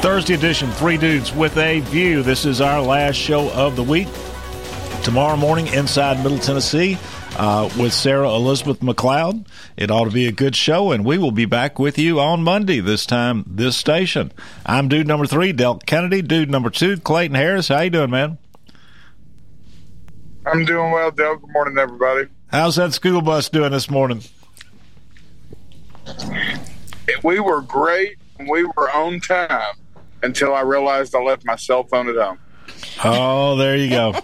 Thursday edition, 3 Dudes With a View. This is our last show of the week. Tomorrow morning, Inside Middle Tennessee with Sarah Elizabeth McCloud. It ought to be a good show, and we will be back with you on Monday, this time, this station. I'm dude number 3, Delk Kennedy. Dude number 2, Clayton Harris. How you doing, man? I'm doing well, Delk. Good morning, everybody. How's that school bus doing this morning? We were great. We were on time. Until I realized I left my cell phone at home. Oh, there you go.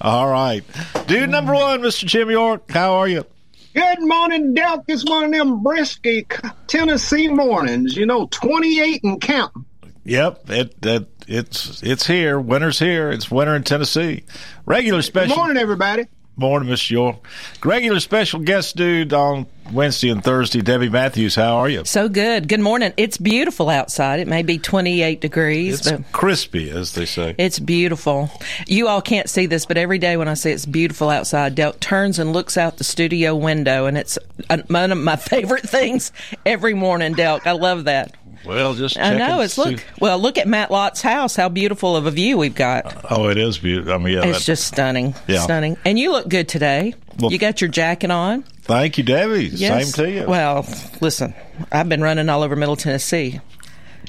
All right. Dude number 1, Mr. Jim York, how are you? Good morning, Delk. It's one of them brisky Tennessee mornings. You know, 28 and counting. Yep, it's here. Winter's here. It's winter in Tennessee. Regular special. Good morning, everybody. Morning, Mr. York. Regular special guest dude on Wednesday and Thursday, Debbie Matthews. How are you? So good. Good morning. It's beautiful outside. It may be 28 degrees. It's but crispy, as they say. It's beautiful. You all can't see this, but every day when I say it's beautiful outside, Delk turns and looks out the studio window, and it's one of my favorite things every morning, Delk. I love that. Well, just checking. I know. It's look at Matt Lott's house, how beautiful of a view we've got. Oh, it is beautiful. I mean, yeah, it's just stunning. Yeah. Stunning. And you look good today. Well, you got your jacket on. Thank you, Debbie. Yes. Same to you. Well, listen, I've been running all over Middle Tennessee.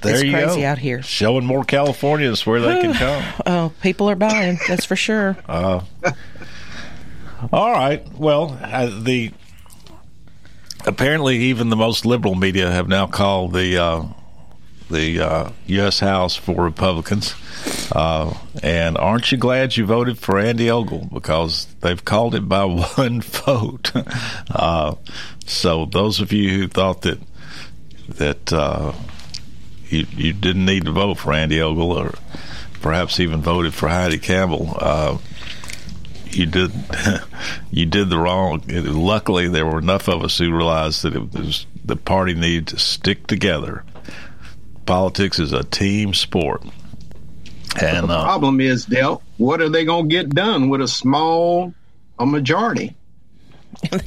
There you go. It's crazy out here. Showing more Californians where they can come. Oh, people are buying. That's for sure. All right. Well, apparently even the most liberal media have now called the U.S. House for Republicans. And aren't you glad you voted for Andy Ogle? Because they've called it by one vote. So those of you who thought that you didn't need to vote for Andy Ogle, or perhaps even voted for Heidi Campbell, you did the wrong. Luckily, there were enough of us who realized that it was the party needed to stick together. Politics is a team sport. And the problem is, Del, what are they going to get done with a majority?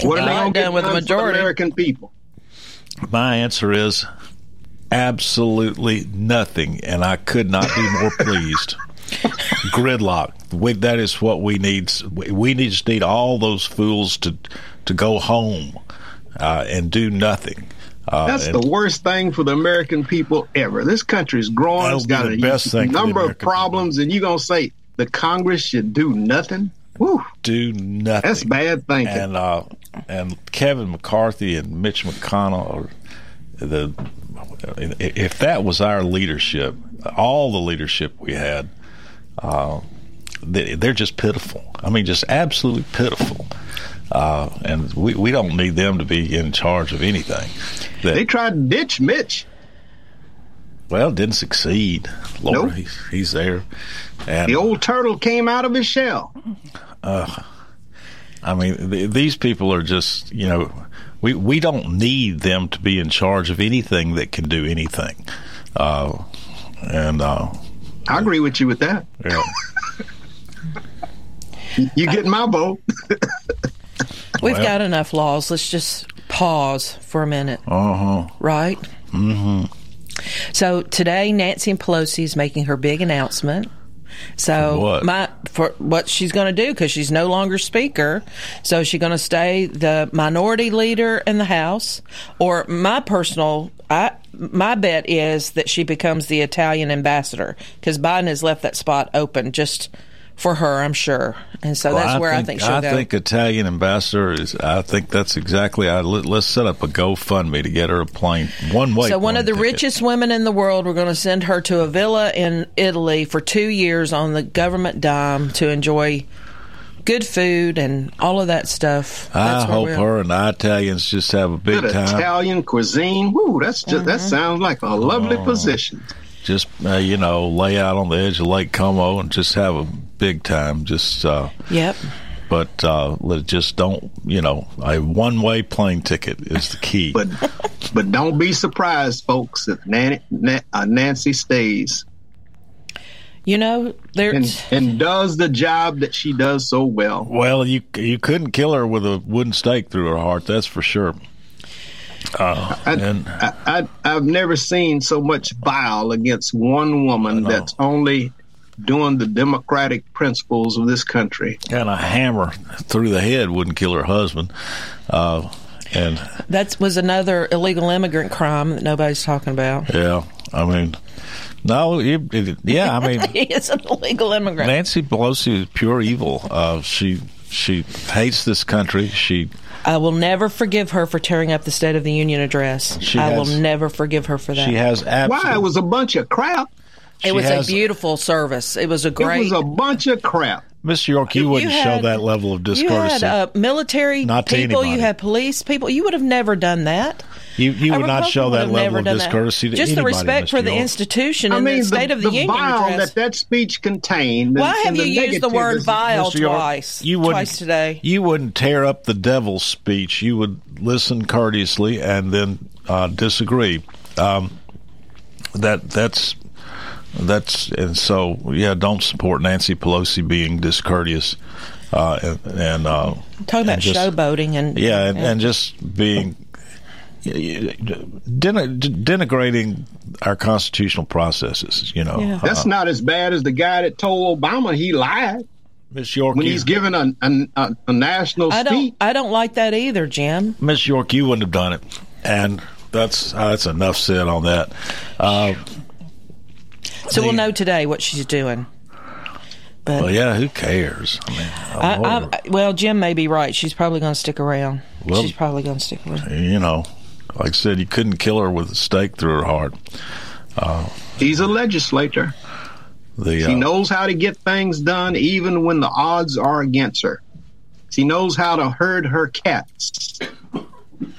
What are they going to get done with a majority? The American people. My answer is absolutely nothing, and I could not be more pleased. Gridlock. That is what we need. We just need all those fools to go home and do nothing. That's the worst thing for the American people ever. This country is growing. It's got a number of problems, and you're going to say the Congress should do nothing? Woo. Do nothing. That's bad thinking. And Kevin McCarthy and Mitch McConnell, if that was our leadership, all the leadership we had, they're just pitiful. I mean, just absolutely pitiful. And we don't need them to be in charge of anything. They tried to ditch Mitch. Well, didn't succeed. Lord, nope. He's there. And the old turtle came out of his shell. I mean, these people are just, you know, we don't need them to be in charge of anything that can do anything. And I agree with you with that. Yeah. You get my vote. We've got enough laws. Let's just pause for a minute. Uh-huh. Right? Mm-hmm. So today, Nancy Pelosi is making her big announcement. So for what she's going to do, because she's no longer speaker, so she's going to stay the minority leader in the House. Or my personal, my bet is that she becomes the Italian ambassador, because Biden has left that spot open just for her, I'm sure. And so I think Italian ambassador is, I think that's exactly, let's set up a GoFundMe to get her a plane, one-way. So one of the richest women in the world, we're going to send her to a villa in Italy for 2 years on the government dime to enjoy good food and all of that stuff. I hope her and the Italians just have a big time. Good Italian cuisine. Woo, that's just, that sounds like a lovely position. Just, lay out on the edge of Lake Como and just have a big time. Just yep. But just don't, a one-way plane ticket is the key. but don't be surprised, folks, if Nancy stays. And does the job that she does so well. Well, you couldn't kill her with a wooden stake through her heart, that's for sure. I've never seen so much vile against one woman that's only doing the democratic principles of this country. And a hammer through the head wouldn't kill her husband. And that was another illegal immigrant crime that nobody's talking about. Yeah, I mean, no, he's an illegal immigrant. Nancy Pelosi is pure evil. She hates this country. I will never forgive her for tearing up the State of the Union address. I will never forgive her for that. She has absolutely. Why? It was a bunch of crap. It was a beautiful service. It was a great. It was a bunch of crap. Mr. York, you wouldn't show that level of discourtesy. You had military people, you had police people. You would have never done that. You would not show that level of discourtesy to anybody, Mr. York. Just the respect for the institution and the State of the Union address. I mean, the vile that speech contained. Why have you used the word vile twice today? You wouldn't tear up the devil's speech. You would listen courteously and then disagree. Don't support Nancy Pelosi being discourteous and talking about showboating and just being denigrating our constitutional processes. That's not as bad as the guy that told Obama he lied. Miss York, when he's giving a national speech, I don't like that either, Jim. Miss York, you wouldn't have done it, and that's enough said on that. So we'll know today what she's doing. But, who cares? I mean, Jim may be right. She's probably going to stick around. Well, she's probably going to stick around. Like I said, you couldn't kill her with a stake through her heart. He's a legislator. She knows how to get things done, even when the odds are against her. She knows how to herd her cats.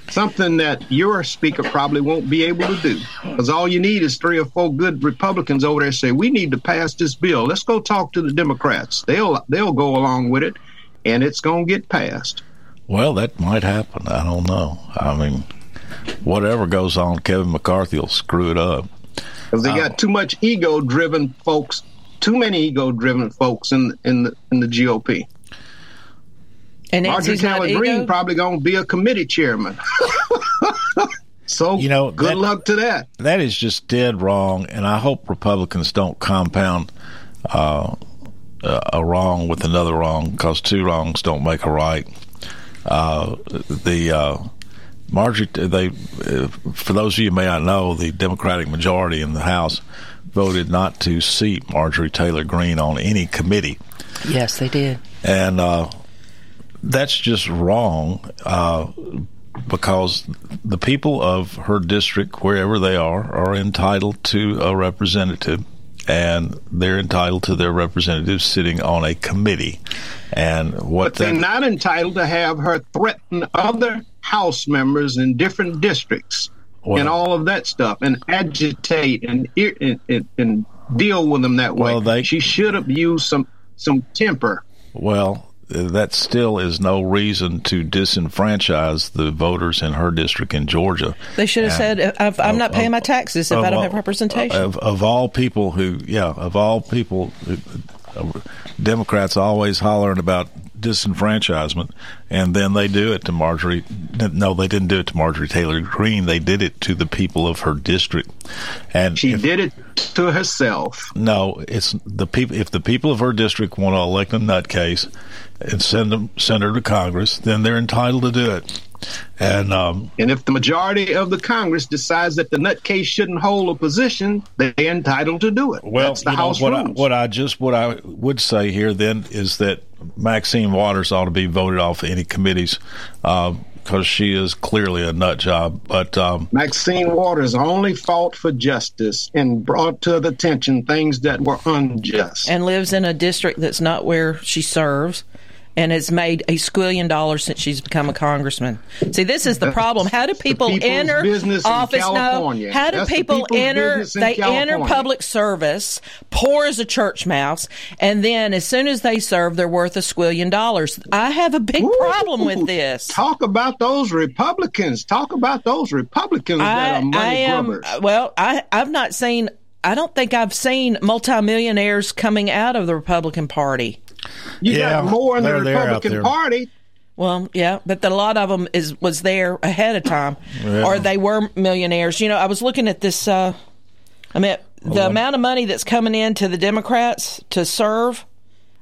Something that your speaker probably won't be able to do, because all you need is 3 or 4 good Republicans over there say, we need to pass this bill. Let's go talk to the Democrats. They'll go along with it, and it's going to get passed. Well, that might happen. I don't know. I mean, whatever goes on, Kevin McCarthy will screw it up. Because they got too much ego-driven folks, too many ego-driven folks in the GOP. And Marjorie Taylor Greene probably going to be a committee chairman. So good luck to that. That is just dead wrong, and I hope Republicans don't compound a wrong with another wrong, because 2 wrongs don't make a right. For those of you who may not know, the Democratic majority in the House voted not to seat Marjorie Taylor Greene on any committee. Yes, they did. And that's just wrong, because the people of her district, wherever they are entitled to a representative, and they're entitled to their representatives sitting on a committee. But they're not entitled to have her threaten other House members in different districts and all of that stuff, and agitate and deal with them that way. She should have used some temper. Well, that still is no reason to disenfranchise the voters in her district in Georgia. They should have said, I'm not paying my taxes if I don't have representation. Of all people, Democrats always hollering about disenfranchisement, and then they do it to Marjorie. No, they didn't do it to Marjorie Taylor Greene. They did it to the people of her district. And she did it to herself. No, it's the people. If the people of her district want to elect a nutcase and send her to Congress, then they're entitled to do it. And if the majority of the Congress decides that the nutcase shouldn't hold a position, they're entitled to do it. Well, that's the House rules. What I would say here then is that Maxine Waters ought to be voted off any committees because she is clearly a nut job. But Maxine Waters only fought for justice and brought to the attention things that were unjust. And lives in a district that's not where she serves. And has made a squillion dollars since she's become a congressman. See, this is the problem. How do people enter office? No, how do people enter? They enter public service, poor as a church mouse, and then as soon as they serve, they're worth a squillion dollars. I have a big problem with this. Talk about those Republicans. Talk about those Republicans that are money grubbers. Well, I've not seen. I don't think I've seen multimillionaires coming out of the Republican Party. You got more in the Republican Party. Well, yeah, but a lot of them was there ahead of time, or they were millionaires. You know, I was looking at this. Amount of money that's coming in to the Democrats to serve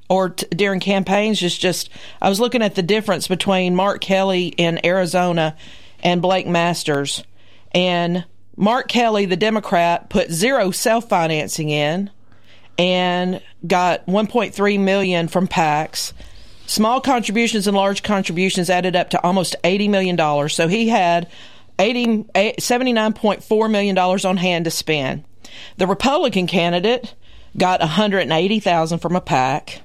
or during campaigns is just. I was looking at the difference between Mark Kelly in Arizona and Blake Masters, and Mark Kelly, the Democrat, put zero self-financing in. And got $1.3 million from PACs. Small contributions and large contributions added up to almost $80 million. So he had $79.4 million on hand to spend. The Republican candidate got $180,000 from a PAC.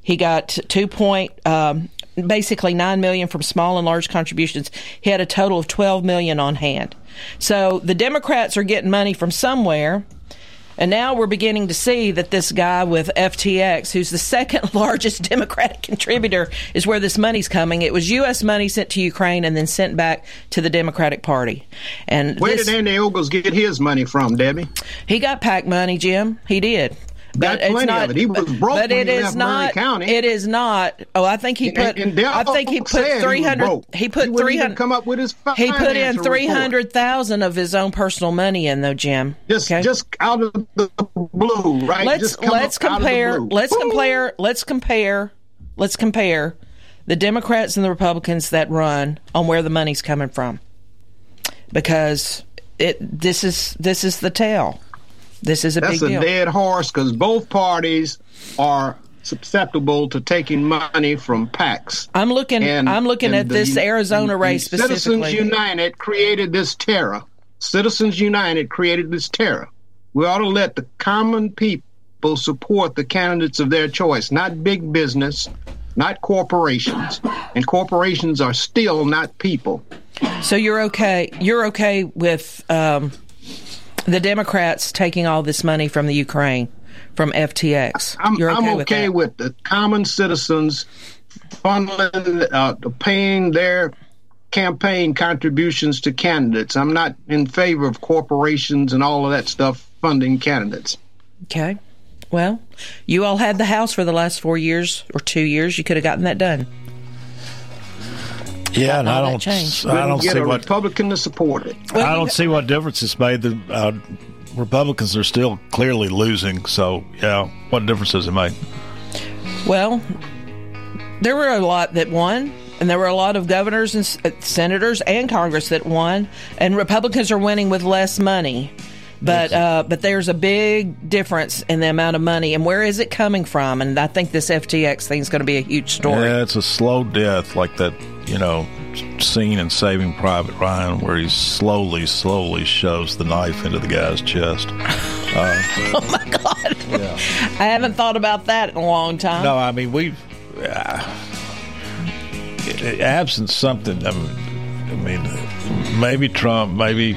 He got basically $9 million from small and large contributions. He had a total of $12 million on hand. So the Democrats are getting money from somewhere. And now we're beginning to see that this guy with FTX, who's the second largest Democratic contributor, is where this money's coming. It was U.S. money sent to Ukraine and then sent back to the Democratic Party. And where did Andy Ogle get his money from, Debbie? He got PAC money, Jim. He did. But got plenty of it. He was broke. But it is not. County. It is not. Oh, I think he put. I think he put 300. He put 300. Come up with his. He put in 300,000 of his own personal money in though, Jim. Just out of the blue, right? Let's compare the Democrats and the Republicans that run on where the money's coming from, because this is the tale. This is a big deal. That's a dead horse because both parties are susceptible to taking money from PACs. I'm looking at this Arizona race specifically. Citizens United created this terror. We ought to let the common people support the candidates of their choice, not big business, not corporations. And corporations are still not people. So you're okay. You're okay with the Democrats taking all this money from the Ukraine, from FTX. I'm okay with the common citizens funneling, paying their campaign contributions to candidates. I'm not in favor of corporations and all of that stuff funding candidates. Okay. Well, you all had the House for the last 4 years or 2 years. You could have gotten that done. Yeah, and I don't see what Republican to support it. Well, I don't see what difference it's made. The Republicans are still clearly losing, so yeah, what difference does it make? Well, there were a lot that won, and there were a lot of governors and senators and Congress that won, and Republicans are winning with less money. But there's a big difference in the amount of money and where is it coming from? And I think this FTX thing is going to be a huge story. Yeah, it's a slow death, like that, you know, scene in Saving Private Ryan where he slowly shoves the knife into the guy's chest. Oh my God! Yeah. I haven't thought about that in a long time. No, I mean we've absent something. I mean, maybe Trump, maybe.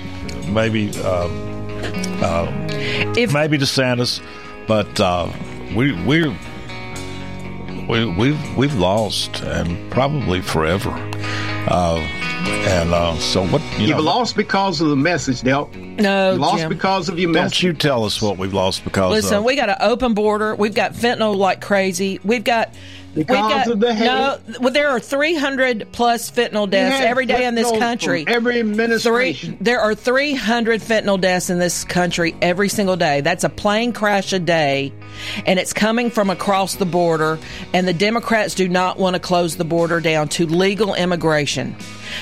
If maybe DeSantis, but we've lost, and probably forever. So what? You've lost because of the message, Del. No, you lost, Jim. Because of your message. Don't you tell us what we've lost because of. Listen, we got an open border. We've got fentanyl like crazy. We've got Well, there are 300 plus fentanyl deaths every day in this country. Every administration. There are 300 fentanyl deaths in this country every single day. That's a plane crash a day, and it's coming from across the border, and the Democrats do not want to close the border down to legal immigration.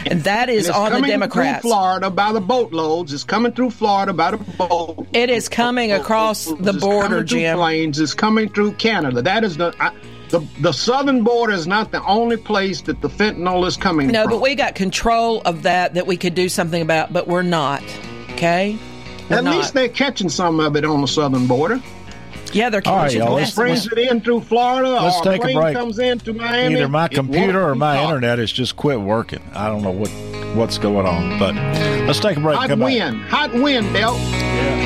And that is on the Democrats. It's coming through Florida by the boatloads. It's coming through Florida by the boat. It is coming across the border, Jim. It's coming through Canada. That is the southern border is not the only place that the fentanyl is coming from. No, but we got control of that we could do something about, but we're not. Okay? At least they're catching some of it on the southern border. Yeah, they're catching it. All right, y'all. Brings it in through Florida. Let's take a break. Comes in to Miami. Either my computer or my internet has just quit working. I don't know what's going on, but let's take a break. Hot wind. Hot wind, Bill. Yeah.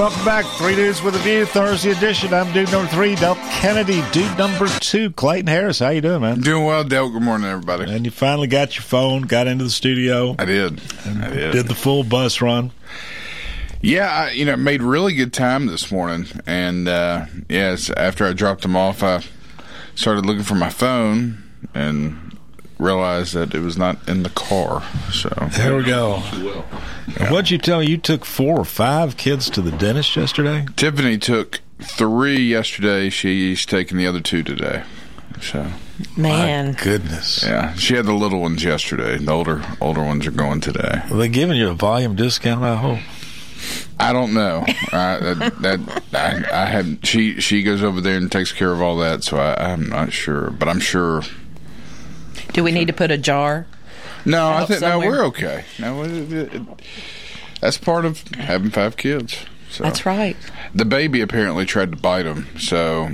welcome back. 3 Dudes with a View, Thursday edition. I'm dude number 3, Del Kennedy. Dude number 2, Clayton Harris. How you doing, man? Doing well, Del. Good morning, everybody. And you finally got your phone, got into the studio. I did. Did the full bus run. Yeah, I made really good time this morning. And, after I dropped him off, I started looking for my phone and realized that it was not in the car. So there we go. Yeah. What'd you tell you took 4 or 5 kids to the dentist yesterday? Tiffany took 3 yesterday. She's taking the other 2 today. So man, my goodness. Yeah, she had the little ones yesterday. The older ones are going today. Well, they're giving you a volume discount, I hope. I don't know. I haven't. She goes over there and takes care of all that, so I'm not sure. But I'm sure. Do we need to put a jar? No, I think we're okay. No, that's part of having 5 kids. So. That's right. The baby apparently tried to bite him, so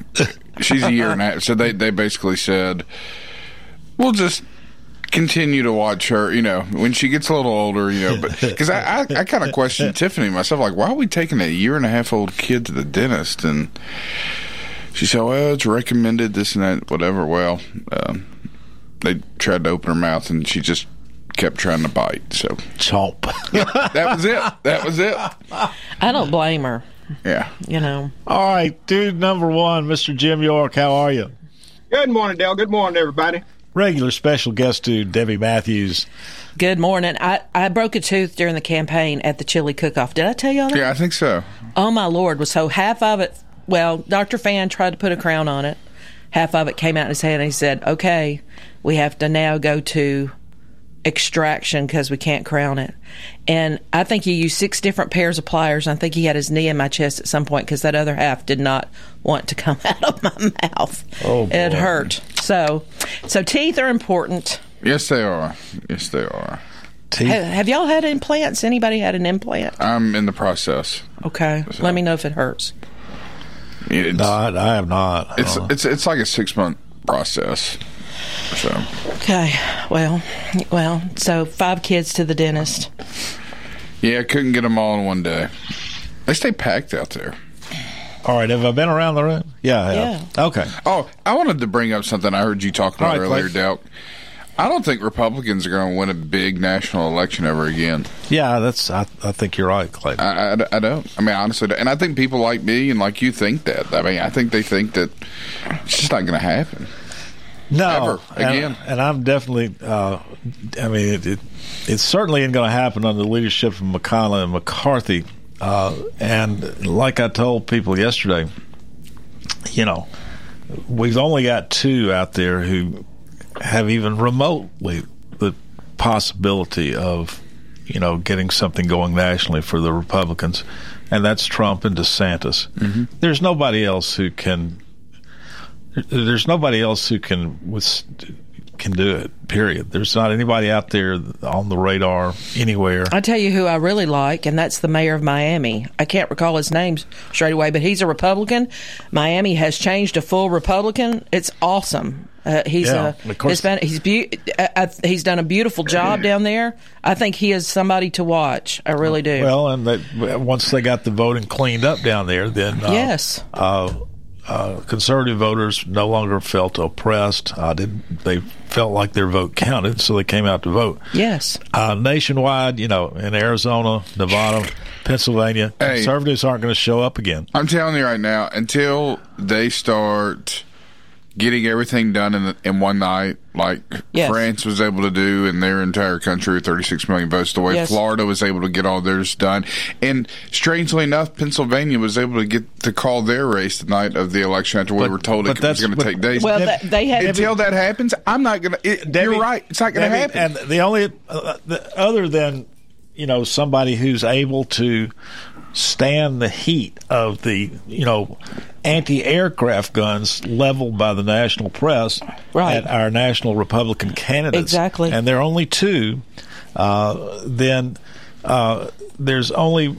she's a year and a half. So they basically said, "We'll just continue to watch her, when she gets a little older, But because I kind of questioned Tiffany myself, like, why are we taking a year and a half old kid to the dentist?" And she said, "Well, it's recommended this and that, whatever." Well. They tried to open her mouth, and she just kept trying to bite. So chomp. Yeah, that was it. I don't blame her. Yeah. All right, dude number 1, Mr. Jim York, how are you? Good morning, Dale. Good morning, everybody. Regular special guest dude, Debbie Matthews. Good morning. I broke a tooth during the campaign at the chili cook-off. Did I tell you all that? Yeah, I think so. Oh, my Lord. So half of it, well, Dr. Fan tried to put a crown on it. Half of it came out in his hand, and he said, "Okay, we have to now go to extraction because we can't crown it." And I think he used 6 different pairs of pliers. I think he had his knee in my chest at some point because that other half did not want to come out of my mouth. Oh, boy. It hurt. So teeth are important. Yes, they are. Yes, they are. Teeth. Have y'all had implants? Anybody had an implant? I'm in the process. Okay. So. Let me know if it hurts. I have not. It's like a 6-month process. So okay, well. So 5 kids to the dentist. Yeah, I couldn't get them all in one day. They stay packed out there. All right, have I been around the room? Yeah, I have. Yeah. Okay. Oh, I wanted to bring up something I heard you talk about earlier, Delk. I don't think Republicans are going to win a big national election ever again. Yeah, I think you're right, Clay. I don't. I mean, honestly, and I think people like me and like you think that. I mean, I think they think that it's just not going to happen. No. Ever again. And I'm definitely, it certainly isn't going to happen under the leadership of McConnell and McCarthy. And like I told people yesterday, we've only got 2 out there who have even remotely the possibility of, getting something going nationally for the Republicans, and that's Trump and DeSantis. Mm-hmm. There's nobody else who can do it, period. There's not anybody out there on the radar anywhere. I'll tell you who I really like, and that's the mayor of Miami. I can't recall his name straight away, but he's a Republican. Miami has changed to full Republican. It's awesome. He's done a beautiful job down there. I think he is somebody to watch. I really do. Well, and once they got the voting cleaned up down there, then yes. Conservative voters no longer felt oppressed. They felt like their vote counted, so they came out to vote. Yes. Nationwide, in Arizona, Nevada, Pennsylvania, conservatives aren't going to show up again. I'm telling you right now, until they start getting everything done in one night, like France was able to do in their entire country, 36 million votes, the way Florida was able to get all theirs done. And strangely enough, Pennsylvania was able to get to call their race the night of the election after we were told it was going to take days. Well, they had until that happens, I'm not going to – you're right. It's not going to happen. And the only other than, somebody who's able to – stand the heat of the anti-aircraft guns leveled by the national press at our national Republican candidates. Exactly. And there are only 2. There's only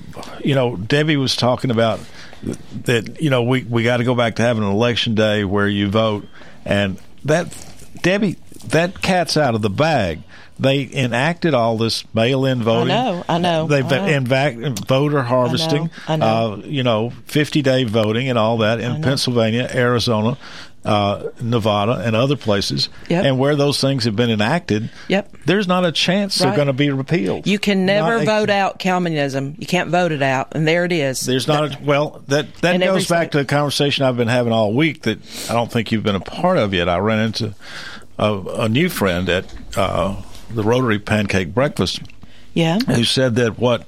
Debbie was talking about that. We got to go back to having an election day where you vote, and that Debbie that cat's out of the bag. They enacted all this mail-in voting. I know. They've voter harvesting, I know. 50-day voting and all that in Pennsylvania, Arizona, Nevada, and other places. Yep. And where those things have been enacted, there's not a chance they're going to be repealed. You can never vote out communism. You can't vote it out, and there it is. There's not that goes back to the conversation I've been having all week that I don't think you've been a part of yet. I ran into a new friend at the Rotary Pancake Breakfast, who said that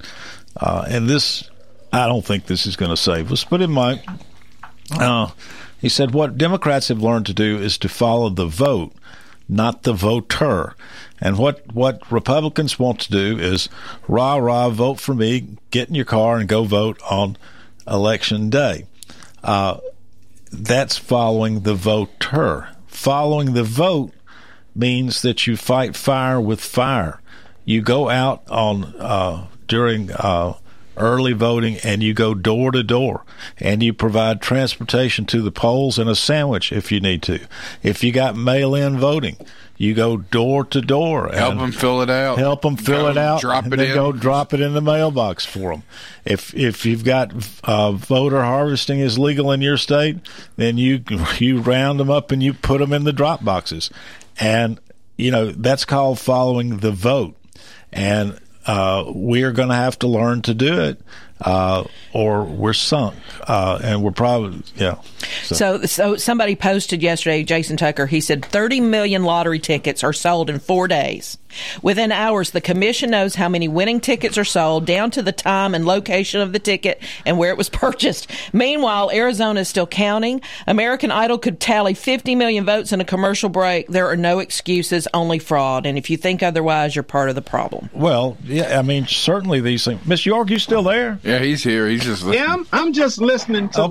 and this, I don't think this is going to save us, but it might. He said what Democrats have learned to do is to follow the vote, not the voter. And what Republicans want to do is, rah, rah, vote for me, get in your car and go vote on Election Day. That's following the voter. Following the vote means that you fight fire with fire. You go out on during early voting, and you go door to door, and you provide transportation to the polls and a sandwich if you need to. If you got mail-in voting, you go door to door. Help them fill it out. Drop it in. Go drop it in the mailbox for them. If you've got voter harvesting is legal in your state, then you round them up and you put them in the drop boxes. And, that's called following the vote. And we are going to have to learn to do it, or we're sunk. And we're probably, So somebody posted yesterday, Jason Tucker, he said 30 million lottery tickets are sold in 4 days. Within hours, the commission knows how many winning tickets are sold, down to the time and location of the ticket and where it was purchased. Meanwhile, Arizona is still counting. American Idol could tally 50 million votes in a commercial break. There are no excuses, only fraud. And if you think otherwise, you're part of the problem. Well, certainly these things. Miss York, you still there? Yeah, he's here. He's just listening. Yeah, I'm just listening to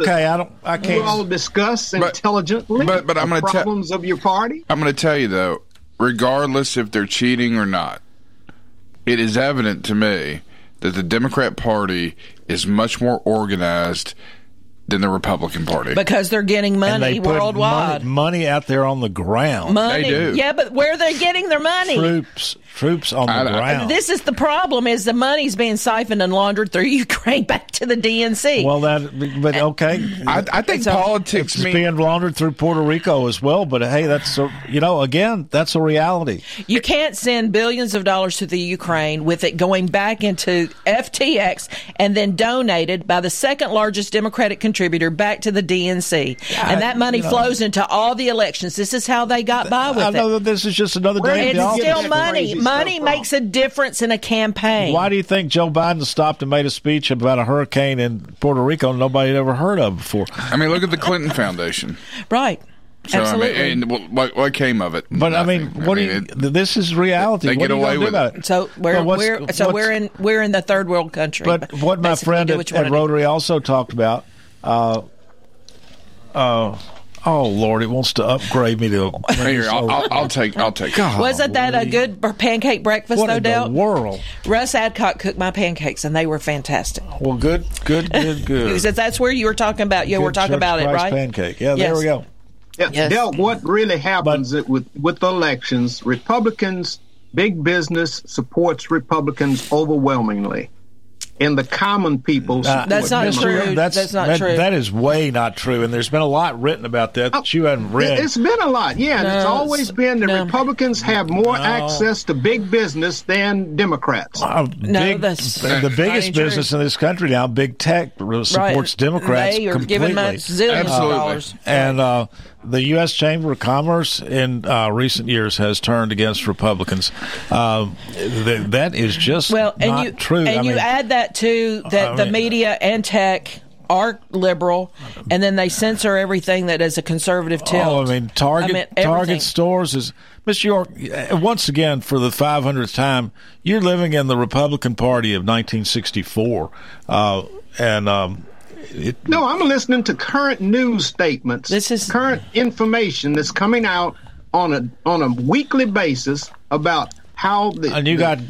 we all discuss intelligently but I'm the problems of your party. I'm going to tell you, though, regardless if they're cheating or not, it is evident to me that the Democrat Party is much more organized than the Republican Party. Because they're getting money worldwide. Money out there on the ground. Money. They do. Yeah, but where are they getting their money? Troops on the ground. This is the problem, is the money's being siphoned and laundered through Ukraine back to the DNC. Well, I think politics means being laundered through Puerto Rico as well, but hey, that's that's a reality. You can't send billions of dollars to the Ukraine with it going back into FTX and then donated by the second largest Democratic contributor back to the DNC. And that money flows into all the elections. This is how they got by with it. I know that this is just another day. It's still money. Money makes a difference in a campaign. Why do you think Joe Biden stopped and made a speech about a hurricane in Puerto Rico nobody had ever heard of before? I mean, look at the Clinton Foundation. Right. So, absolutely. I mean, what came of it? But this is reality. They get away with it. So we're in the third world country. But what my friend at Rotary also talked about. Oh Lord! It wants to upgrade me to. Here, I'll take. God, wasn't that a good pancake breakfast? What in the world? Russ Adcock cooked my pancakes, and they were fantastic. Well, good. Because that's where you were talking about. You were talking about it, right? Pancake. Yeah, there we go. Yeah. Yes. Del, what really happens with elections? Republicans, big business supports Republicans overwhelmingly. And the common people. That's not true. That's not true. That is way not true. And there's been a lot written about that you haven't read. It's been a lot, yeah. No, and it's always been that Republicans have more access to big business than Democrats. The biggest business in this country now, big tech, supports Democrats completely. They are giving zillions of dollars. And the U.S. Chamber of Commerce in recent years has turned against Republicans. That is just true. And you add that to the media and tech are liberal, and then they censor everything that is a conservative tilt. Oh, Target stores is... Mr. York, once again, for the 500th time, you're living in the Republican Party of 1964. I'm listening to current news statements. This is current information that's coming out on a weekly basis about how the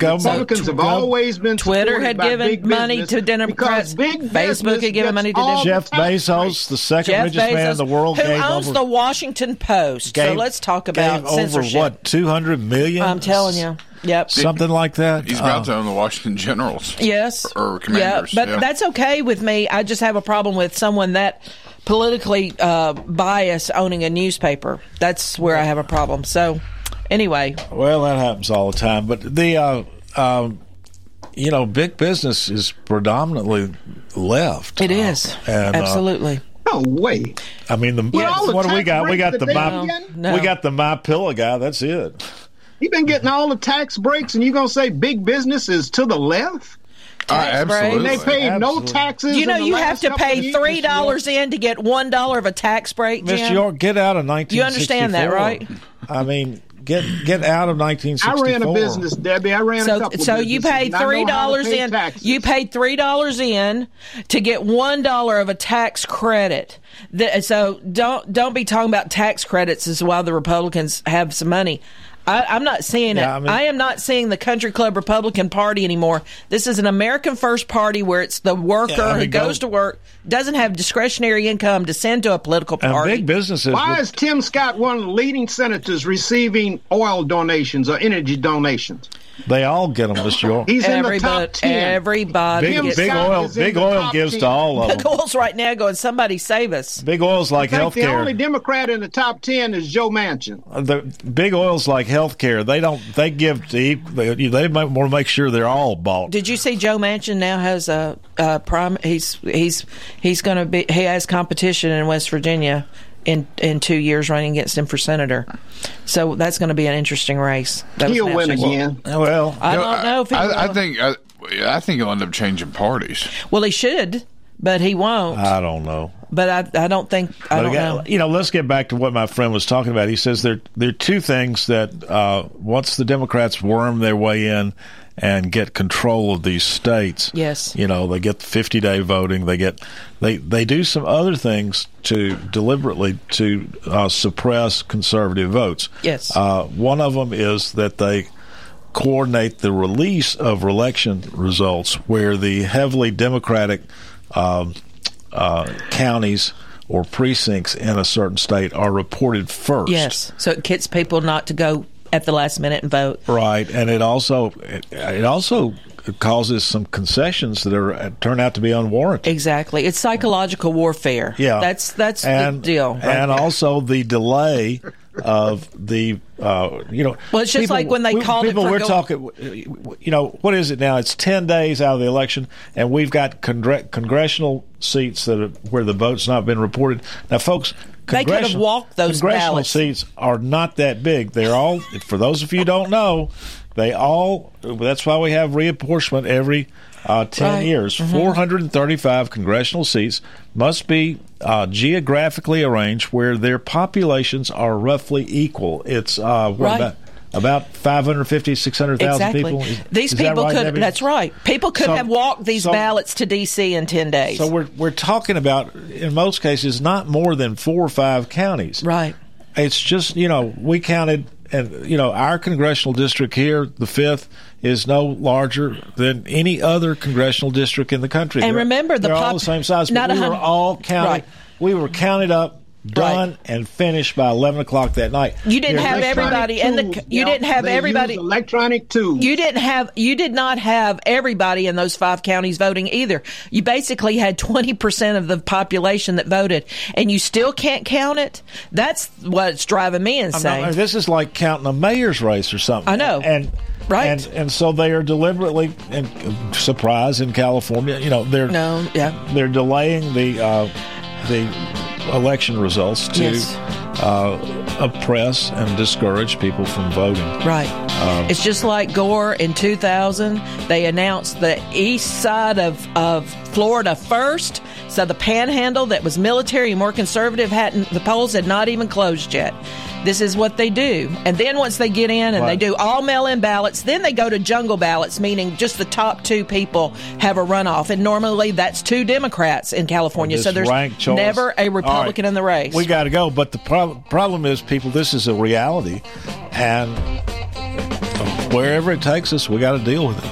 Republicans have always been supported by big business. Twitter had given money to Democrats. Facebook had given money to Democrats. Jeff Bezos, the second richest man in the world, who owns the Washington Post. So let's talk about censorship. Over what, $200 million? I'm telling you. Yep. Something like that. He's about to own the Washington Generals. Yes. Or Commanders. Yep. But that's okay with me. I just have a problem with someone that politically biased owning a newspaper. That's where I have a problem. So, anyway. Well, that happens all the time. But the, big business is predominantly left. It is. And, absolutely. No way. I mean, what do we got? We got the My Pillow guy. That's it. You've been getting all the tax breaks, and you're going to say big business is to the left? Absolutely. And they paid no taxes. You know, you have to pay $3 in to get $1 of a tax break, Jim. Mr. York, get out of 1964. You understand that, right? I mean, get out of 1964. I ran a business, Debbie. I ran a couple of businesses. So you paid $3 in. You paid $3 in to get $1 of a tax credit. So don't be talking about tax credits as why the Republicans have some money. I'm not seeing it. I am not seeing the Country Club Republican Party anymore. This is an American First Party where it's the worker who goes to work, doesn't have discretionary income to send to a political party. Big businesses. Why is Tim Scott one of the leading senators receiving oil donations or energy donations? They all get them this year. He's in the top 10. Everybody gets them. Big oil gives to all of them. Big oil's right now going, somebody save us. Big oil's like health care. The only Democrat in the top 10 is Joe Manchin. Big oil's like health care. They give to equal. They want to make sure they're all bought. Did you see Joe Manchin now has a prime? He's going to be. He has competition in West Virginia in 2 years running against him for senator. So that's going to be an interesting race. He'll win again. Well, I don't know if I think he'll end up changing parties. Well, he should, but he won't. I don't know. But I don't think – I don't know. You know, let's get back to what my friend was talking about. He says there are two things that once the Democrats worm their way in and get control of these states. Yes. You know, they get 50-day voting. They get they do some other things to deliberately to suppress conservative votes. Yes. One of them is that they coordinate the release of election results where the heavily Democratic counties or precincts in a certain state are reported first. Yes. So it gets people not to go at the last minute and vote. Right, and it also causes some concessions that turn out to be unwarranted. Exactly. It's psychological warfare. Yeah. That's the deal. Right? And also the delay of the well, it's just people, like when they called people, it for talking, you know, what is it now? It's 10 days out of the election, and we've got congressional seats where the vote's not been reported. Now, folks, they could have walked those congressional ballots. Seats are not that big. They're all, for those of you who don't know, that's why we have reapportionment every 10 years. Mm-hmm. 435 congressional seats must be geographically arranged where their populations are roughly equal. It's about 550, 600,000 people. These people could. Debbie? That's right. People could have walked these ballots to D.C. in 10 days. So we're talking about, in most cases, not more than 4 or 5 counties. Right. It's just we counted, and our congressional district here, the 5th, is no larger than any other congressional district in the country. And they're all the same size. But we were all counted. Right. We were counted up. Done and finished by 11:00 that night. You didn't have everybody, electronic tools. You did not have everybody in those 5 counties voting either. You basically had 20% of the population that voted, and you still can't count it. That's what's driving me insane. This is like counting a mayor's race or something. I know, and so they are deliberately surprise in California. They're delaying the election results to oppress and discourage people from voting. Right. It's just like Gore in 2000. They announced the east side of Florida first, so the panhandle that was military and more conservative the polls had not even closed yet. This is what they do. And then once they get in and they do all mail-in ballots, then they go to jungle ballots, meaning just the top 2 people have a runoff. And normally that's 2 Democrats in California, so there's never a Republican in the race. We got to go. But the problem is, people, this is a reality. And wherever it takes us, we got to deal with it.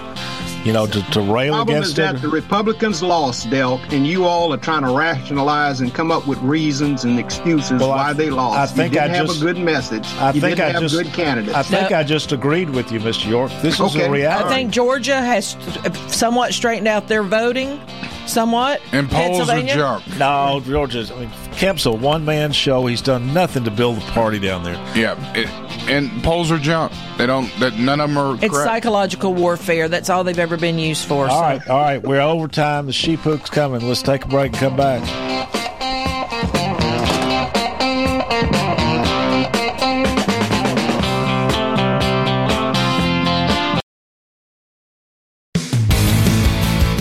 You know, to rail against it. The problem is that the Republicans lost, Delk, and you all are trying to rationalize and come up with reasons and excuses why they lost. I think you didn't have a good message. You didn't have good candidates. I think I just agreed with you, Mr. York. This is a reality. I think Georgia has somewhat straightened out their voting. Somewhat. And polls are junk. No, Georgia's. I mean, Kemp's a one-man show. He's done nothing to build the party down there. Yeah, and polls are junk. They don't. None of them are. It's correct. Psychological warfare. That's all they've ever been used for. All right. We're over time. The sheep hook's coming. Let's take a break and come back.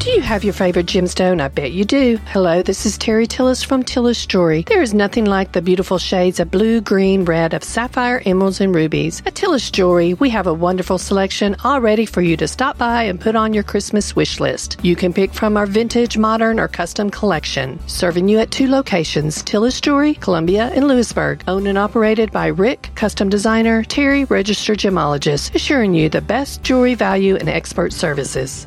Do you have your favorite gemstone? I bet you do. Hello, this is Terry Tillis from Tillis Jewelry. There is nothing like the beautiful shades of blue, green, red, of sapphire, emeralds, and rubies. At Tillis Jewelry, we have a wonderful selection all ready for you to stop by and put on your Christmas wish list. You can pick from our vintage, modern, or custom collection. Serving you at two locations, Tillis Jewelry, Columbia, and Lewisburg. Owned and operated by Rick, custom designer, Terry, registered gemologist, assuring you the best jewelry value and expert services.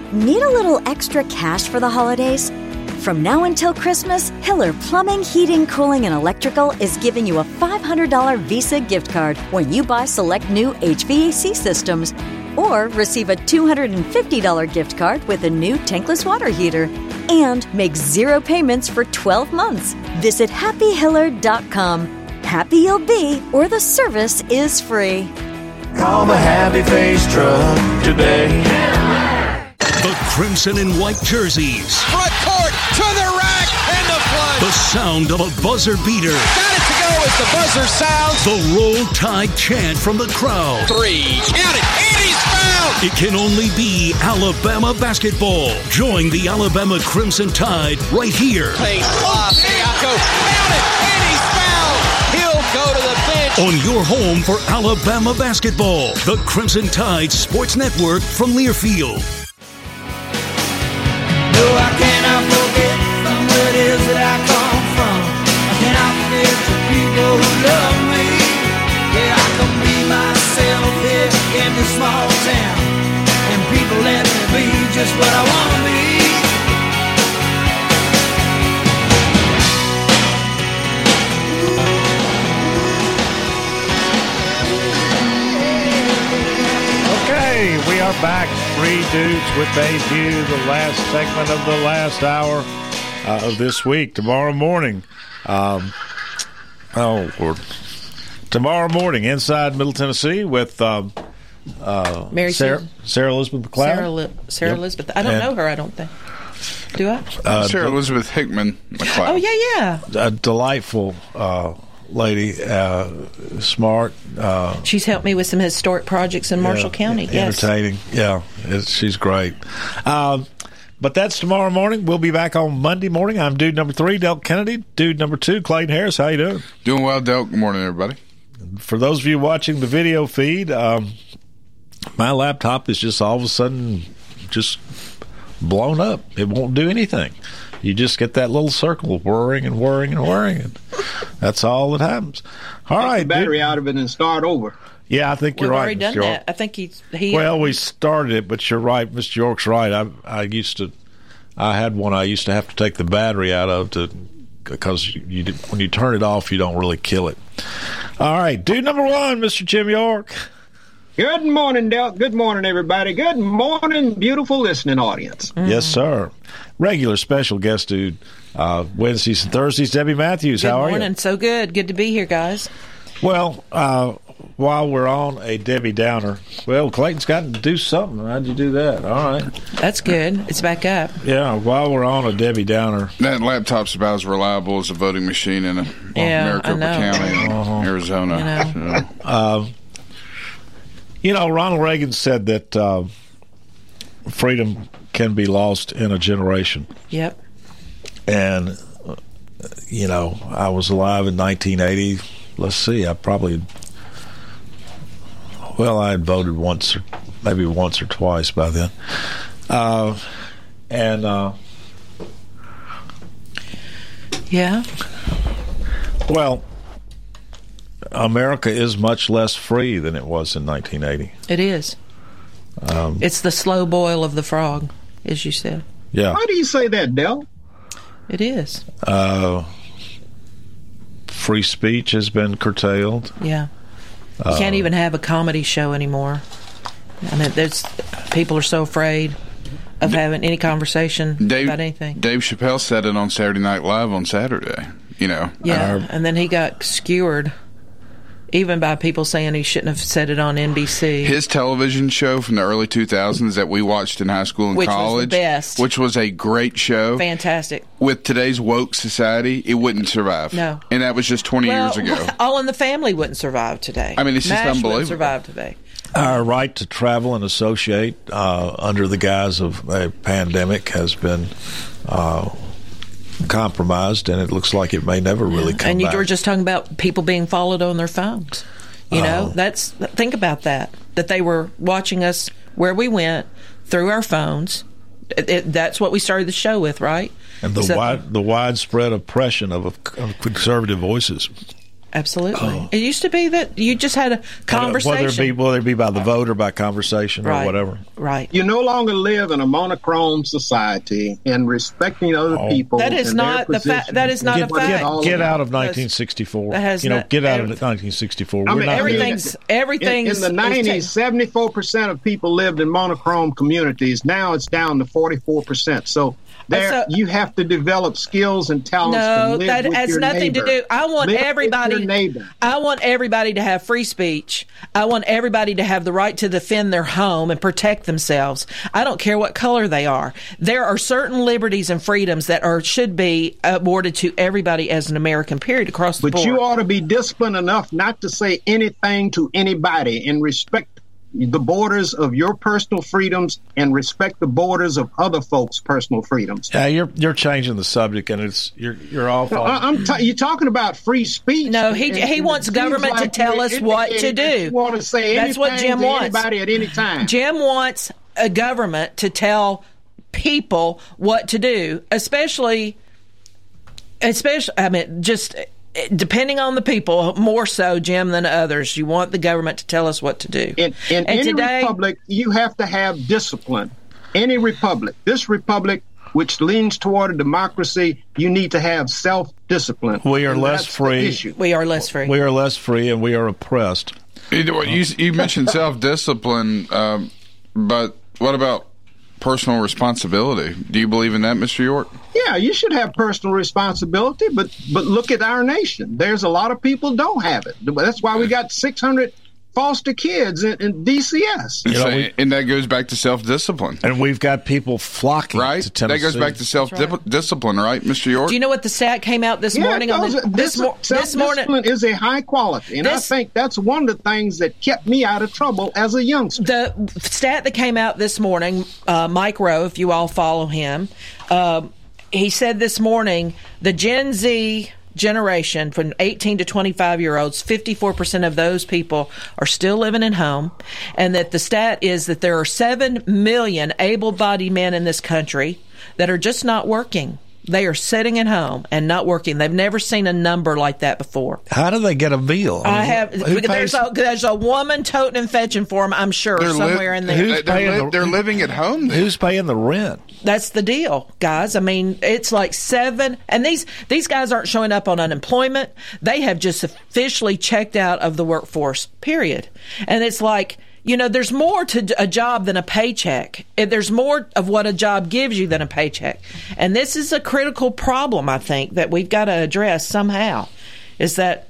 Need a little extra cash for the holidays? From now until Christmas, Hiller Plumbing, Heating, Cooling, and Electrical is giving you a $500 Visa gift card when you buy select new HVAC systems, or receive a $250 gift card with a new tankless water heater, and make zero payments for 12 months. Visit happyhiller.com. Happy you'll be, or the service is free. Call the Happy Face Truck today. The crimson and white jerseys. Front court to the rack and the plunge. The sound of a buzzer beater. Got it to go as the buzzer sounds. The Roll Tide chant from the crowd. Three. Count it. And he's fouled. It can only be Alabama basketball. Join the Alabama Crimson Tide right here. Pace lost. Siako. Count it. And he's fouled. He'll go to the bench. On your home for Alabama basketball. The Crimson Tide Sports Network from Learfield. Oh, I cannot forget from where it is that I come from. I cannot forget the people who love me. Yeah, I can be myself here in this small town, and people let me be just what I want to be. Okay, we are back. 3 Dudes With a View, the last segment of the last hour of this week. Tomorrow morning, tomorrow morning, Inside Middle Tennessee with Sarah Elizabeth McCloud. Sarah Elizabeth. I don't know her, I don't think. Do I? Sarah Elizabeth Hickman McCloud. Oh, yeah. A delightful lady, smart. She's helped me with some historic projects in Marshall County. Entertaining. Yes. Yeah, she's great. But that's tomorrow morning. We'll be back on Monday morning. I'm dude number 3, Delk Kennedy. Dude number 2, Clayton Harris. How you doing? Doing well, Delk. Good morning, everybody. For those of you watching the video feed, my laptop is just all of a sudden just blown up. It won't do anything. You just get that little circle of whirring and whirring and whirring, and that's all that happens. All right, take the battery out of it and start over. Yeah, I think you're right. We've already done that. I think he. Well, we started it, but you're right. Mr. York's right. I used to I had one I used to have to take the battery out of to, because when you turn it off, you don't really kill it. All right, dude number one, Mr. Jim York. Good morning, Del. Good morning, everybody. Good morning, beautiful listening audience. Yes, sir. Regular special guest dude, Wednesdays and Thursdays, Debbie Matthews. How are you? Good morning. So good. Good to be here, guys. Well, while we're on a Debbie Downer, well, Clayton's got to do something. How'd you do that? All right. That's good. It's back up. Yeah, while we're on a Debbie Downer. That laptop's about as reliable as a voting machine in Maricopa County in Arizona. I know. So. You know, Ronald Reagan said that freedom can be lost in a generation. Yep. And, you know, I was alive in 1980. Let's see, I had voted once or twice by then. Yeah. Well, America is much less free than it was in 1980. It is. It's the slow boil of the frog, as you said. Yeah. Why do you say that, Del? It is. Free speech has been curtailed. Yeah. You can't even have a comedy show anymore. I mean, people are so afraid of having any conversation about anything. Dave Chappelle said it on Saturday Night Live on Saturday. You know. Yeah, and then he got skewered. Even by people saying he shouldn't have said it on NBC. His television show from the early 2000s that we watched in high school and college, was the best. Which was a great show. Fantastic. With today's woke society, it wouldn't survive. No. And that was just 20 years ago. All in the Family wouldn't survive today. I mean, it's just unbelievable. Wouldn't survive today. Our right to travel and associate under the guise of a pandemic has been compromised, and it looks like it may never really come back. And you were just talking about people being followed on their phones. You know, think about that they were watching us where we went through our phones. That's what we started the show with, right? And the widespread oppression of conservative voices. Absolutely. It used to be that you just had a conversation. Whether it be by the vote or by conversation or whatever. Right. You no longer live in a monochrome society and respecting other people. That is not the fact. That is not a fact. Get out of 1964. Get out of 1964. I mean, everything's in the 90s, 74% of people lived in monochrome communities. Now it's down to 44%. So you have to develop skills and talents. No, that has nothing to do. I want everybody to have free speech. I want everybody to have the right to defend their home and protect themselves. I don't care what color they are. There are certain liberties and freedoms that should be awarded to everybody as an American, period, across the board. But you ought to be disciplined enough not to say anything to anybody and respect the borders of your personal freedoms and respect the borders of other folks' personal freedoms. Yeah, you're changing the subject, and it's you're off. No, you're talking about free speech. No, he wants government to tell us what to do. You want to say anything to anybody at any time. Jim wants a government to tell people what to do, especially. I mean, just. Depending on the people, more so, Jim, than others, you want the government to tell us what to do. In any republic, you have to have discipline. Any republic. This republic, which leans toward a democracy, you need to have self-discipline. We are less free. We are less free, and we are oppressed. You mentioned self-discipline, but what about personal responsibility? Do you believe in that, Mr. York? Yeah, you should have personal responsibility, but look at our nation. There's a lot of people don't have it. That's why we got 600 foster kids in DCS. And that goes back to self-discipline. And we've got people flocking to Tennessee. That goes back to self-discipline, right, Mr. York? Do you know what the stat came out this morning? Self-discipline is a high quality, and I think that's one of the things that kept me out of trouble as a youngster. The stat that came out this morning, Mike Rowe, if you all follow him, he said this morning, the Gen Z generation from 18 to 25-year-olds, 54% of those people are still living at home, and that the stat is that there are 7 million able-bodied men in this country that are just not working. They are sitting at home and not working. They've never seen a number like that before. How do they get a meal? There's a woman toting and fetching for them, I'm sure, somewhere in there. They're living at home. Who's paying the rent? That's the deal, guys. I mean, it's like seven. And these guys aren't showing up on unemployment. They have just officially checked out of the workforce, period. And it's like, you know, there's more to a job than a paycheck. There's more of what a job gives you than a paycheck. And this is a critical problem, I think, that we've got to address somehow. Is that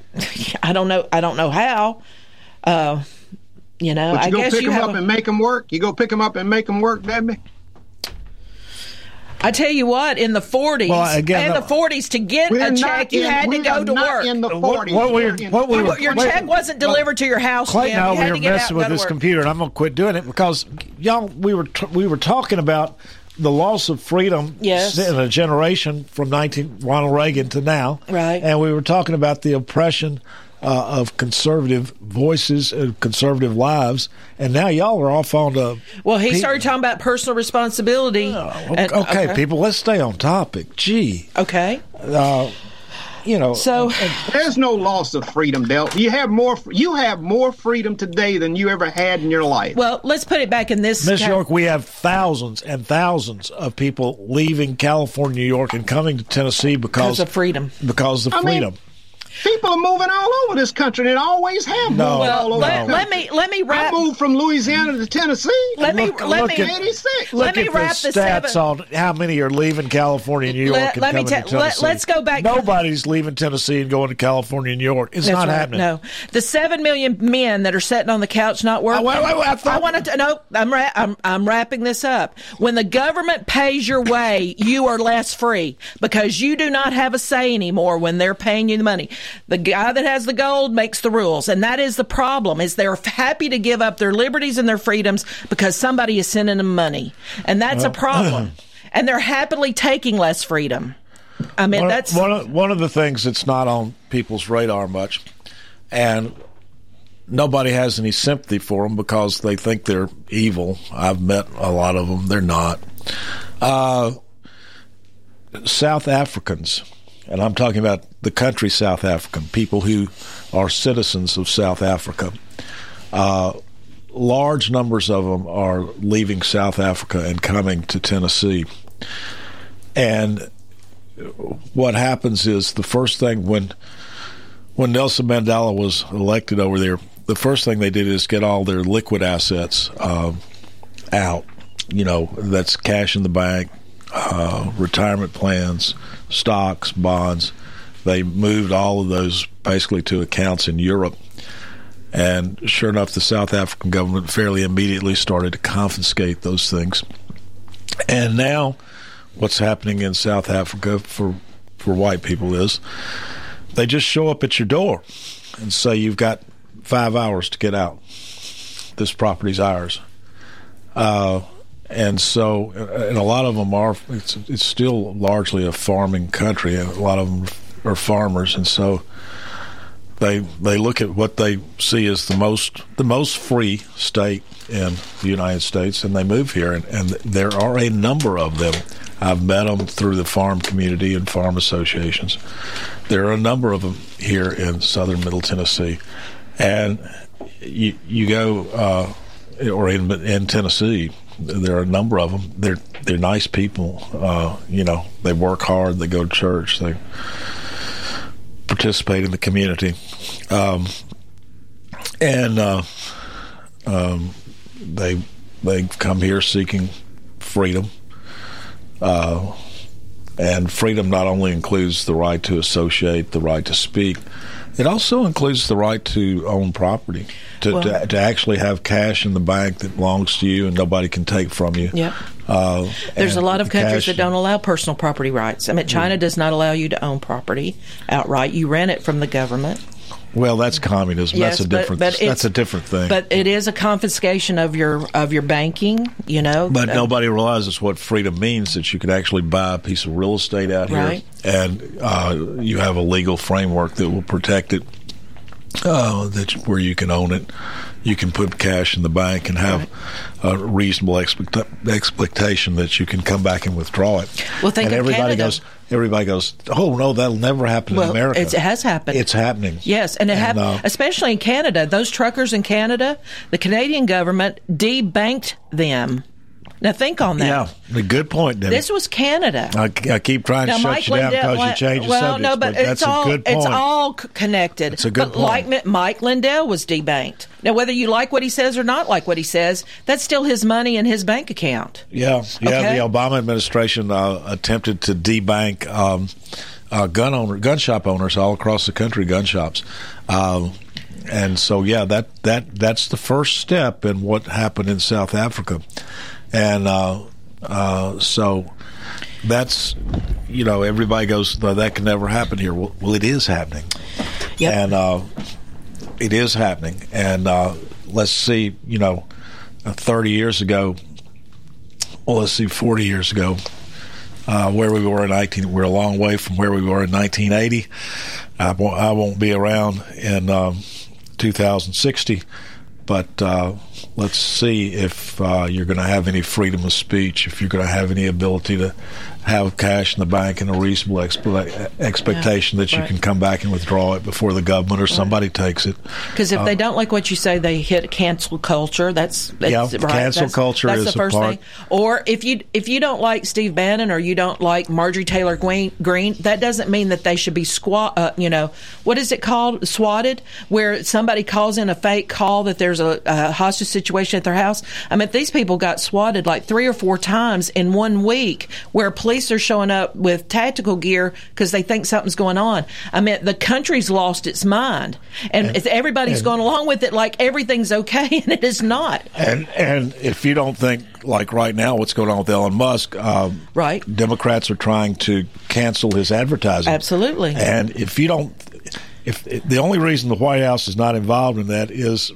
I don't know how. You know, but you I go guess pick you them up a, and make them work. You go pick them up and make them work, Debbie. I tell you what, in the 40s, well, again, in the 40s, to get a check, you had to go to work. In the 40s. Your check wasn't delivered to your house. Clayton, now we were messing with this computer, and I'm going to quit doing it because, y'all, we were talking about the loss of freedom in a generation from Ronald Reagan to now, right? And we were talking about the oppression of conservative voices and conservative lives, and now y'all are off on the... Well, he started talking about personal responsibility. Okay, people, let's stay on topic. Gee. Okay. You know, so there's no loss of freedom, Del. You have more freedom today than you ever had in your life. Well, let's put it back in this. Miss York, we have thousands and thousands of people leaving California, New York, and coming to Tennessee because of freedom. Because of freedom. People are moving all over this country, and always have moved all over. Let me wrap. I moved from Louisiana to Tennessee. Look at the stats on how many are leaving California, New York, and coming to Tennessee. Let's go back. Nobody's leaving Tennessee and going to California, New York. That's not happening. No, the 7 million men that are sitting on the couch not working. I'm wrapping this up. When the government pays your way, you are less free because you do not have a say anymore when they're paying you the money. The guy that has the gold makes the rules, and that is the problem, is they're happy to give up their liberties and their freedoms because somebody is sending them money, and that's a problem, and they're happily taking less freedom. I mean, that's... One of the things that's not on people's radar much, and nobody has any sympathy for them because they think they're evil. I've met a lot of them. They're not. South Africans... And I'm talking about the country South African, people who are citizens of South Africa. Large numbers of them are leaving South Africa and coming to Tennessee. And what happens is the first thing when Nelson Mandela was elected over there, the first thing they did is get all their liquid assets out. You know, that's cash in the bank, retirement plans, stocks, bonds. They moved all of those basically to accounts in Europe. And sure enough, the South African government fairly immediately started to confiscate those things. And now what's happening in South Africa for white people is they just show up at your door and say, you've got 5 hours to get out. This property's ours. And so, and a lot of them are, it's still largely a farming country, and a lot of them are farmers. And so they look at what they see as the most free state in the United States, and they move here. And there are a number of them. I've met them through the farm community and farm associations. There are a number of them here in southern Middle Tennessee. And you go, or in Tennessee, there are a number of them. They're nice people. You know, they work hard. They go to church. They participate in the community, and they come here seeking freedom. And freedom not only includes the right to associate, the right to speak. It also includes the right to own property, to actually have cash in the bank that belongs to you and nobody can take from you. Yep. There's a lot of countries that don't allow personal property rights. I mean, China does not allow you to own property outright. You rent it from the government. Well, that's communism. Yes, that's a different thing. But it is a confiscation of your banking, you know. But nobody realizes what freedom means, that you can actually buy a piece of real estate out here. Right. And you have a legal framework that will protect it, where you can own it. You can put cash in the bank and have a reasonable expectation that you can come back and withdraw it. Well, think and everybody goes, oh, no, that'll never happen in America. It has happened. It's happening. Yes, and it happened, especially in Canada. Those truckers in Canada, the Canadian government debanked them. Now think on that. Yeah, a good point, Debbie. This was Canada. I keep trying to shut you down because you change the subject. No, but that's a good point. It's all connected. It's a good point. Like Mike Lindell was debanked. Now, whether you like what he says or not like what he says, that's still his money in his bank account. Yeah, yeah. Okay? The Obama administration attempted to debank gun shop owners all across the country. Gun shops. And so, yeah, that's the first step in what happened in South Africa. And so that's, you know, everybody goes, well, that can never happen here. Well, it is happening. Yep. And it is happening. And let's see, you know, 30 years ago, well, let's see, 40 years ago, where we were in we're a long way from where we were in 1980. I won't be around in 2060, but let's see if you're going to have any freedom of speech, if you're going to have any ability to have cash in the bank and a reasonable expectation that you can come back and withdraw it before the government or somebody takes it. Because if they don't like what you say, they hit cancel culture. Cancel culture is the first thing. Or if you don't like Steve Bannon or you don't like Marjorie Taylor Greene, that doesn't mean that they should be swatted, where somebody calls in a fake call that there's a hostage situation at their house. I mean, these people got swatted like 3 or 4 times in 1 week, where police are showing up with tactical gear because they think something's going on. I mean, the country's lost its mind, and everybody's going along with it like everything's okay, and it is not. And if you don't think, like right now, what's going on with Elon Musk, right? Democrats are trying to cancel his advertising. Absolutely. And if you don't, if the only reason the White House is not involved in that is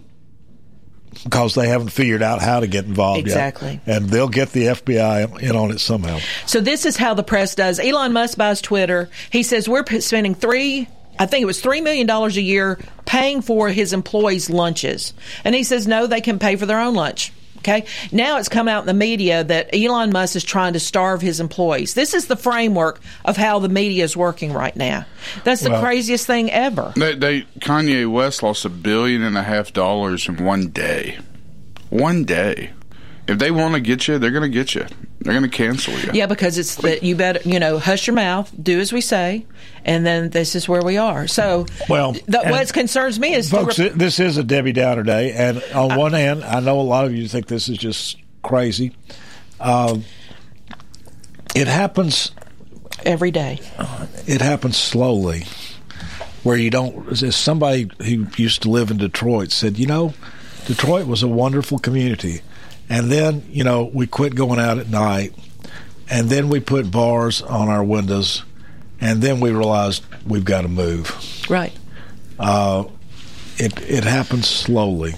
because they haven't figured out how to get involved yet. Exactly. And they'll get the FBI in on it somehow. So this is how the press does. Elon Musk buys Twitter. He says we're spending $3 million a year paying for his employees' lunches. And he says, no, they can pay for their own lunch. Okay. Now it's come out in the media that Elon Musk is trying to starve his employees. This is the framework of how the media is working right now. That's the craziest thing ever. Kanye West lost $1.5 billion in 1 day. 1 day. If they want to get you, they're going to get you. They're going to cancel you. Yeah, because it's that you better, you know, hush your mouth, do as we say, and then this is where we are. So, what concerns me is, folks, this is a Debbie Downer day, and on one hand, I know a lot of you think this is just crazy. It happens every day. It happens slowly, where you don't. As somebody who used to live in Detroit said, you know, Detroit was a wonderful community. And then, you know, we quit going out at night, and then we put bars on our windows, and then we realized we've got to move. Right. It happens slowly.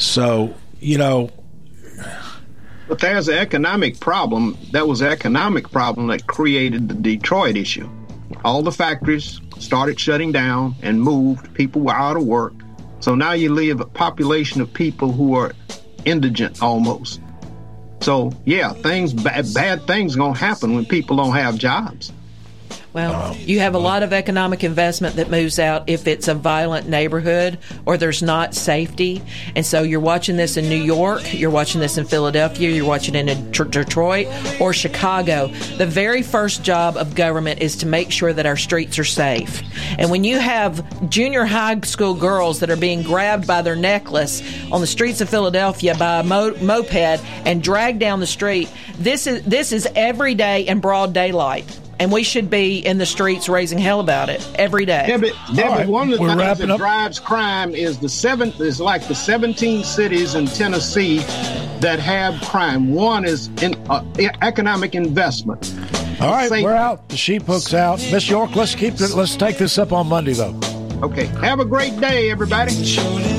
So, you know. But there's an economic problem. That was an economic problem that created the Detroit issue. All the factories started shutting down and moved. People were out of work. So now you leave a population of people who are indigent almost. So yeah, bad things gonna happen when people don't have jobs. Well, you have a lot of economic investment that moves out if it's a violent neighborhood or there's not safety. And so you're watching this in New York, you're watching this in Philadelphia, you're watching it in Detroit or Chicago. The very first job of government is to make sure that our streets are safe. And when you have junior high school girls that are being grabbed by their necklace on the streets of Philadelphia by a moped and dragged down the street, this is every day in broad daylight. And we should be in the streets raising hell about it every day. Yeah, but one of the things that drives crime is the 17 cities in Tennessee that have crime. One is in economic investment. All right, we're out. The sheep hook's out. Miss York, let's take this up on Monday though. Okay. Have a great day, everybody.